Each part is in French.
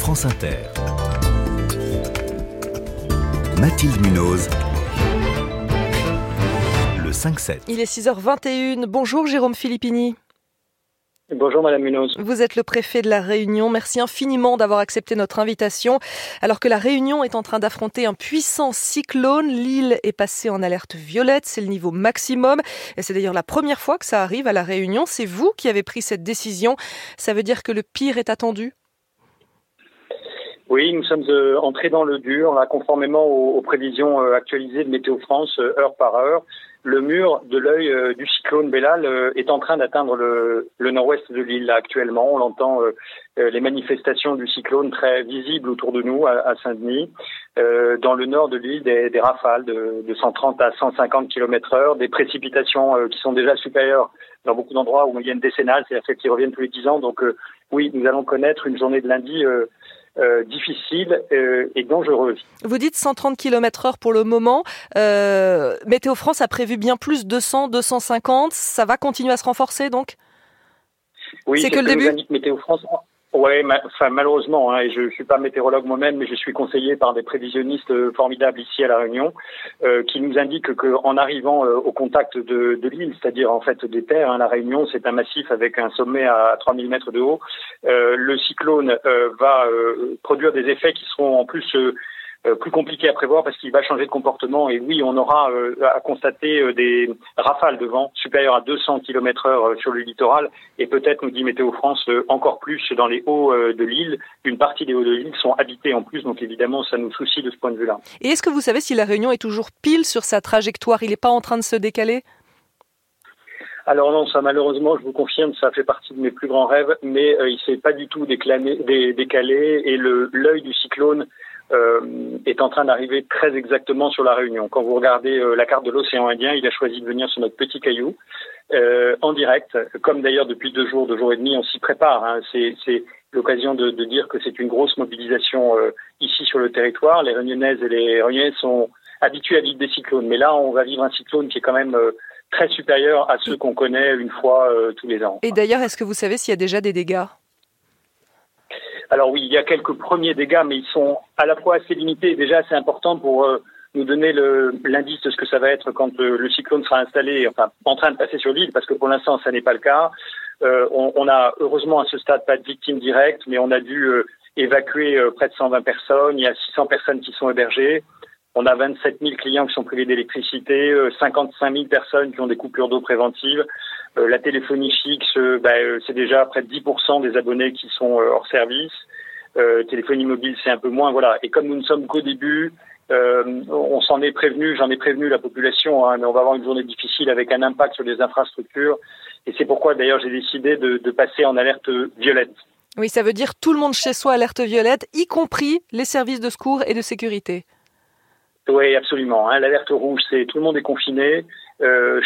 France Inter. Mathilde Munoz. Le 5-7. Il est 6h21. Bonjour Jérôme Filippini. Bonjour Madame Munoz. Vous êtes le préfet de La Réunion. Merci infiniment d'avoir accepté notre invitation. Alors que La Réunion est en train d'affronter un puissant cyclone, l'île est passée en alerte violette. C'est le niveau maximum. Et c'est d'ailleurs la première fois que ça arrive à La Réunion. C'est vous qui avez pris cette décision. Ça veut dire que le pire est attendu ? Oui, nous sommes entrés dans le dur, là, conformément aux prévisions actualisées de Météo France, heure par heure. Le mur de l'œil du cyclone Bélal est en train d'atteindre le nord-ouest de l'île là, actuellement. On entend les manifestations du cyclone très visibles autour de nous à Saint-Denis. Dans le nord de l'île, des rafales de 130 à 150 km/h, des précipitations qui sont déjà supérieures dans beaucoup d'endroits aux moyennes décennales, c'est-à-dire celles qui reviennent tous les 10 ans. Donc oui, nous allons connaître une journée de lundi difficile et dangereuse. Vous dites 130 km/h pour le moment. Météo France a prévu bien plus, 200, 250. Ça va continuer à se renforcer donc ? Oui, c'est que le début. Météo France. Ouais, malheureusement, hein, et je suis pas météorologue moi-même, mais je suis conseillé par des prévisionnistes formidables ici à La Réunion, qui nous indiquent qu'en arrivant au contact de l'île, c'est-à-dire en fait des terres, hein, La Réunion c'est un massif avec un sommet à 3000 mètres de haut, le cyclone va produire des effets qui seront en plus plus compliqué à prévoir parce qu'il va changer de comportement et oui, on aura à constater des rafales de vent supérieures à 200 km/h sur le littoral et peut-être, nous dit Météo France, encore plus dans les hauts de l'île. Une partie des hauts de l'île sont habités en plus, donc évidemment, ça nous soucie de ce point de vue-là. Et est-ce que vous savez si La Réunion est toujours pile sur sa trajectoire ? Il n'est pas en train de se décaler ? Alors non, ça malheureusement, je vous confirme, ça fait partie de mes plus grands rêves, mais il ne s'est pas du tout décalé et l'œil du cyclone est en train d'arriver très exactement sur La Réunion. Quand vous regardez la carte de l'océan Indien, il a choisi de venir sur notre petit caillou en direct, comme d'ailleurs depuis deux jours et demi, on s'y prépare. Hein. C'est l'occasion de dire que c'est une grosse mobilisation ici sur le territoire. Les Réunionnaises et les Réunionnais sont habitués à vivre des cyclones, mais là on va vivre un cyclone qui est quand même très supérieur à ceux qu'on connaît une fois tous les ans. Et d'ailleurs, est-ce que vous savez s'il y a déjà des dégâts ? Alors oui, il y a quelques premiers dégâts, mais ils sont à la fois assez limités et déjà assez importants pour nous donner l'indice de ce que ça va être quand le cyclone sera installé, enfin en train de passer sur l'île, parce que pour l'instant, ça n'est pas le cas. On a heureusement à ce stade pas de victimes directes, mais on a dû évacuer près de 120 personnes. Il y a 600 personnes qui sont hébergées. On a 27 000 clients qui sont privés d'électricité, 55 000 personnes qui ont des coupures d'eau préventives. La téléphonie fixe, c'est déjà près de 10% des abonnés qui sont hors service. Téléphonie mobile, c'est un peu moins. Voilà. Et comme nous ne sommes qu'au début, on s'en est prévenu, j'en ai prévenu la population, hein, mais on va avoir une journée difficile avec un impact sur les infrastructures. Et c'est pourquoi, d'ailleurs, j'ai décidé de passer en alerte violette. Oui, ça veut dire tout le monde chez soi, alerte violette, y compris les services de secours et de sécurité. Oui, absolument. Hein, l'alerte rouge, c'est tout le monde est confiné.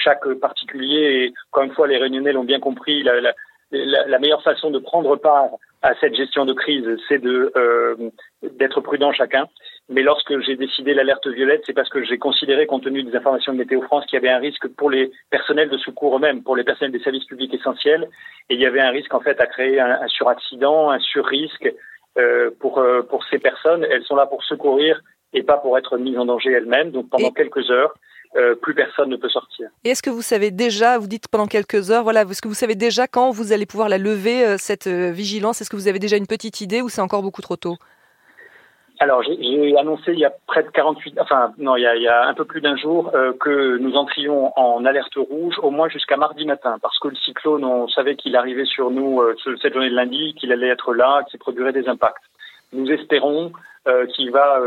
Chaque particulier, et encore une fois, les Réunionnais l'ont bien compris, la meilleure façon de prendre part à cette gestion de crise, c'est d'être prudent chacun. Mais lorsque j'ai décidé l'alerte violette, c'est parce que j'ai considéré, compte tenu des informations de Météo France, qu'il y avait un risque pour les personnels de secours eux-mêmes, pour les personnels des services publics essentiels, et il y avait un risque en fait à créer un suraccident, un surrisque pour ces personnes. Elles sont là pour secourir et pas pour être mises en danger elles-mêmes. Donc pendant quelques heures, plus personne ne peut sortir. Et est-ce que vous savez déjà, vous dites pendant quelques heures, voilà, est-ce que vous savez déjà quand vous allez pouvoir la lever, cette vigilance ? Est-ce que vous avez déjà une petite idée ou c'est encore beaucoup trop tôt ? Alors, j'ai annoncé il y a il y a un peu plus d'un jour que nous entrions en alerte rouge, au moins jusqu'à mardi matin, parce que le cyclone, on savait qu'il arrivait sur nous cette journée de lundi, qu'il allait être là, qu'il produirait des impacts. Nous espérons qu'il va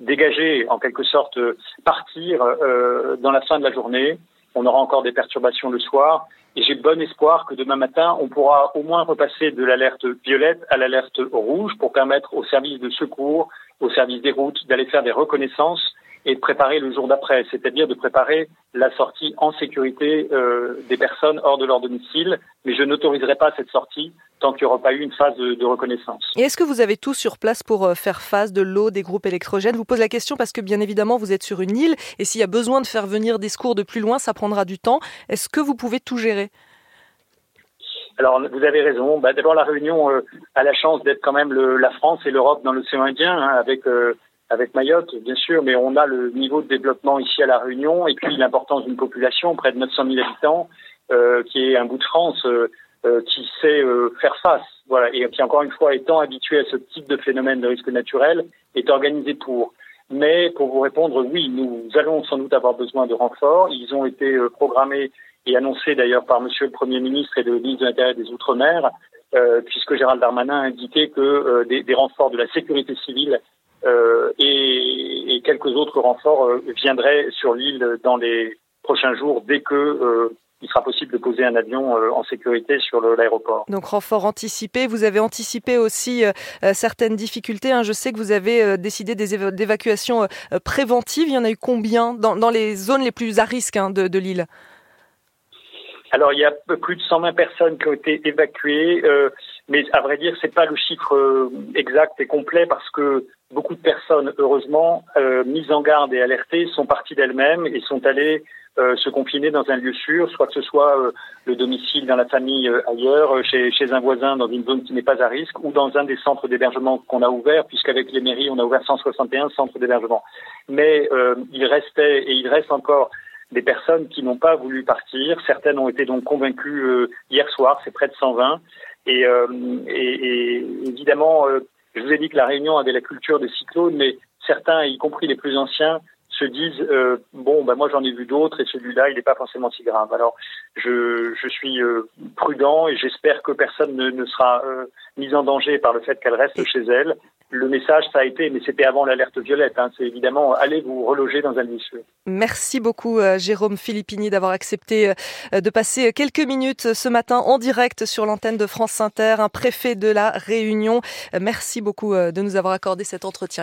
dégager, en quelque sorte, partir dans la fin de la journée. On aura encore des perturbations le soir. Et j'ai bon espoir que demain matin, on pourra au moins repasser de l'alerte violette à l'alerte rouge pour permettre aux services de secours, aux services des routes, d'aller faire des reconnaissances et de préparer le jour d'après, c'est-à-dire de préparer la sortie en sécurité des personnes hors de leur domicile. Mais je n'autoriserai pas cette sortie tant qu'il n'y aura pas eu une phase de reconnaissance. Et est-ce que vous avez tout sur place pour faire face de l'eau, des groupes électrogènes ? Je vous pose la question parce que bien évidemment, vous êtes sur une île et s'il y a besoin de faire venir des secours de plus loin, ça prendra du temps. Est-ce que vous pouvez tout gérer ? Alors, vous avez raison. Bah, d'abord, La Réunion a la chance d'être quand même la France et l'Europe dans l'océan Indien, hein, avec Mayotte, bien sûr, mais on a le niveau de développement ici à La Réunion et puis l'importance d'une population, près de 900 000 habitants, qui est un bout de France, qui sait faire face, voilà, et qui, encore une fois, étant habitué à ce type de phénomène de risque naturel, est organisé pour. Mais pour vous répondre, oui, nous allons sans doute avoir besoin de renforts. Ils ont été programmés et annoncés d'ailleurs par Monsieur le Premier ministre et le ministre de l'Intérieur et des Outre-mer, puisque Gérald Darmanin a indiqué que des renforts de la sécurité civile et quelques autres renforts viendraient sur l'île dans les prochains jours dès que il sera possible de poser un avion en sécurité sur l'aéroport. Donc renfort anticipé, vous avez anticipé aussi certaines difficultés, hein. Je sais que vous avez décidé des évacuations préventives. Il y en a eu combien dans les zones les plus à risque, hein, de l'île? Alors il y a plus de 120 personnes qui ont été évacuées, mais à vrai dire c'est pas le chiffre exact et complet parce que beaucoup de personnes, heureusement, mises en garde et alertées, sont parties d'elles-mêmes et sont allées se confiner dans un lieu sûr, soit que ce soit le domicile dans la famille ailleurs, chez un voisin dans une zone qui n'est pas à risque, ou dans un des centres d'hébergement qu'on a ouvert, puisqu'avec les mairies, on a ouvert 161 centres d'hébergement. Mais il reste encore des personnes qui n'ont pas voulu partir. Certaines ont été donc convaincues hier soir, c'est près de 120. Et évidemment, je vous ai dit que La Réunion avait la culture des cyclones, mais certains, y compris les plus anciens, se disent moi j'en ai vu d'autres et celui-là il n'est pas forcément si grave. Alors je suis prudent et j'espère que personne ne sera mise en danger par le fait qu'elle reste chez elle. Le message, ça a été, mais c'était avant l'alerte violette, hein, c'est évidemment allez vous reloger dans un lieu sûr. Merci beaucoup Jérôme Filippini d'avoir accepté de passer quelques minutes ce matin en direct sur l'antenne de France Inter, un préfet de La Réunion. Merci beaucoup de nous avoir accordé cet entretien.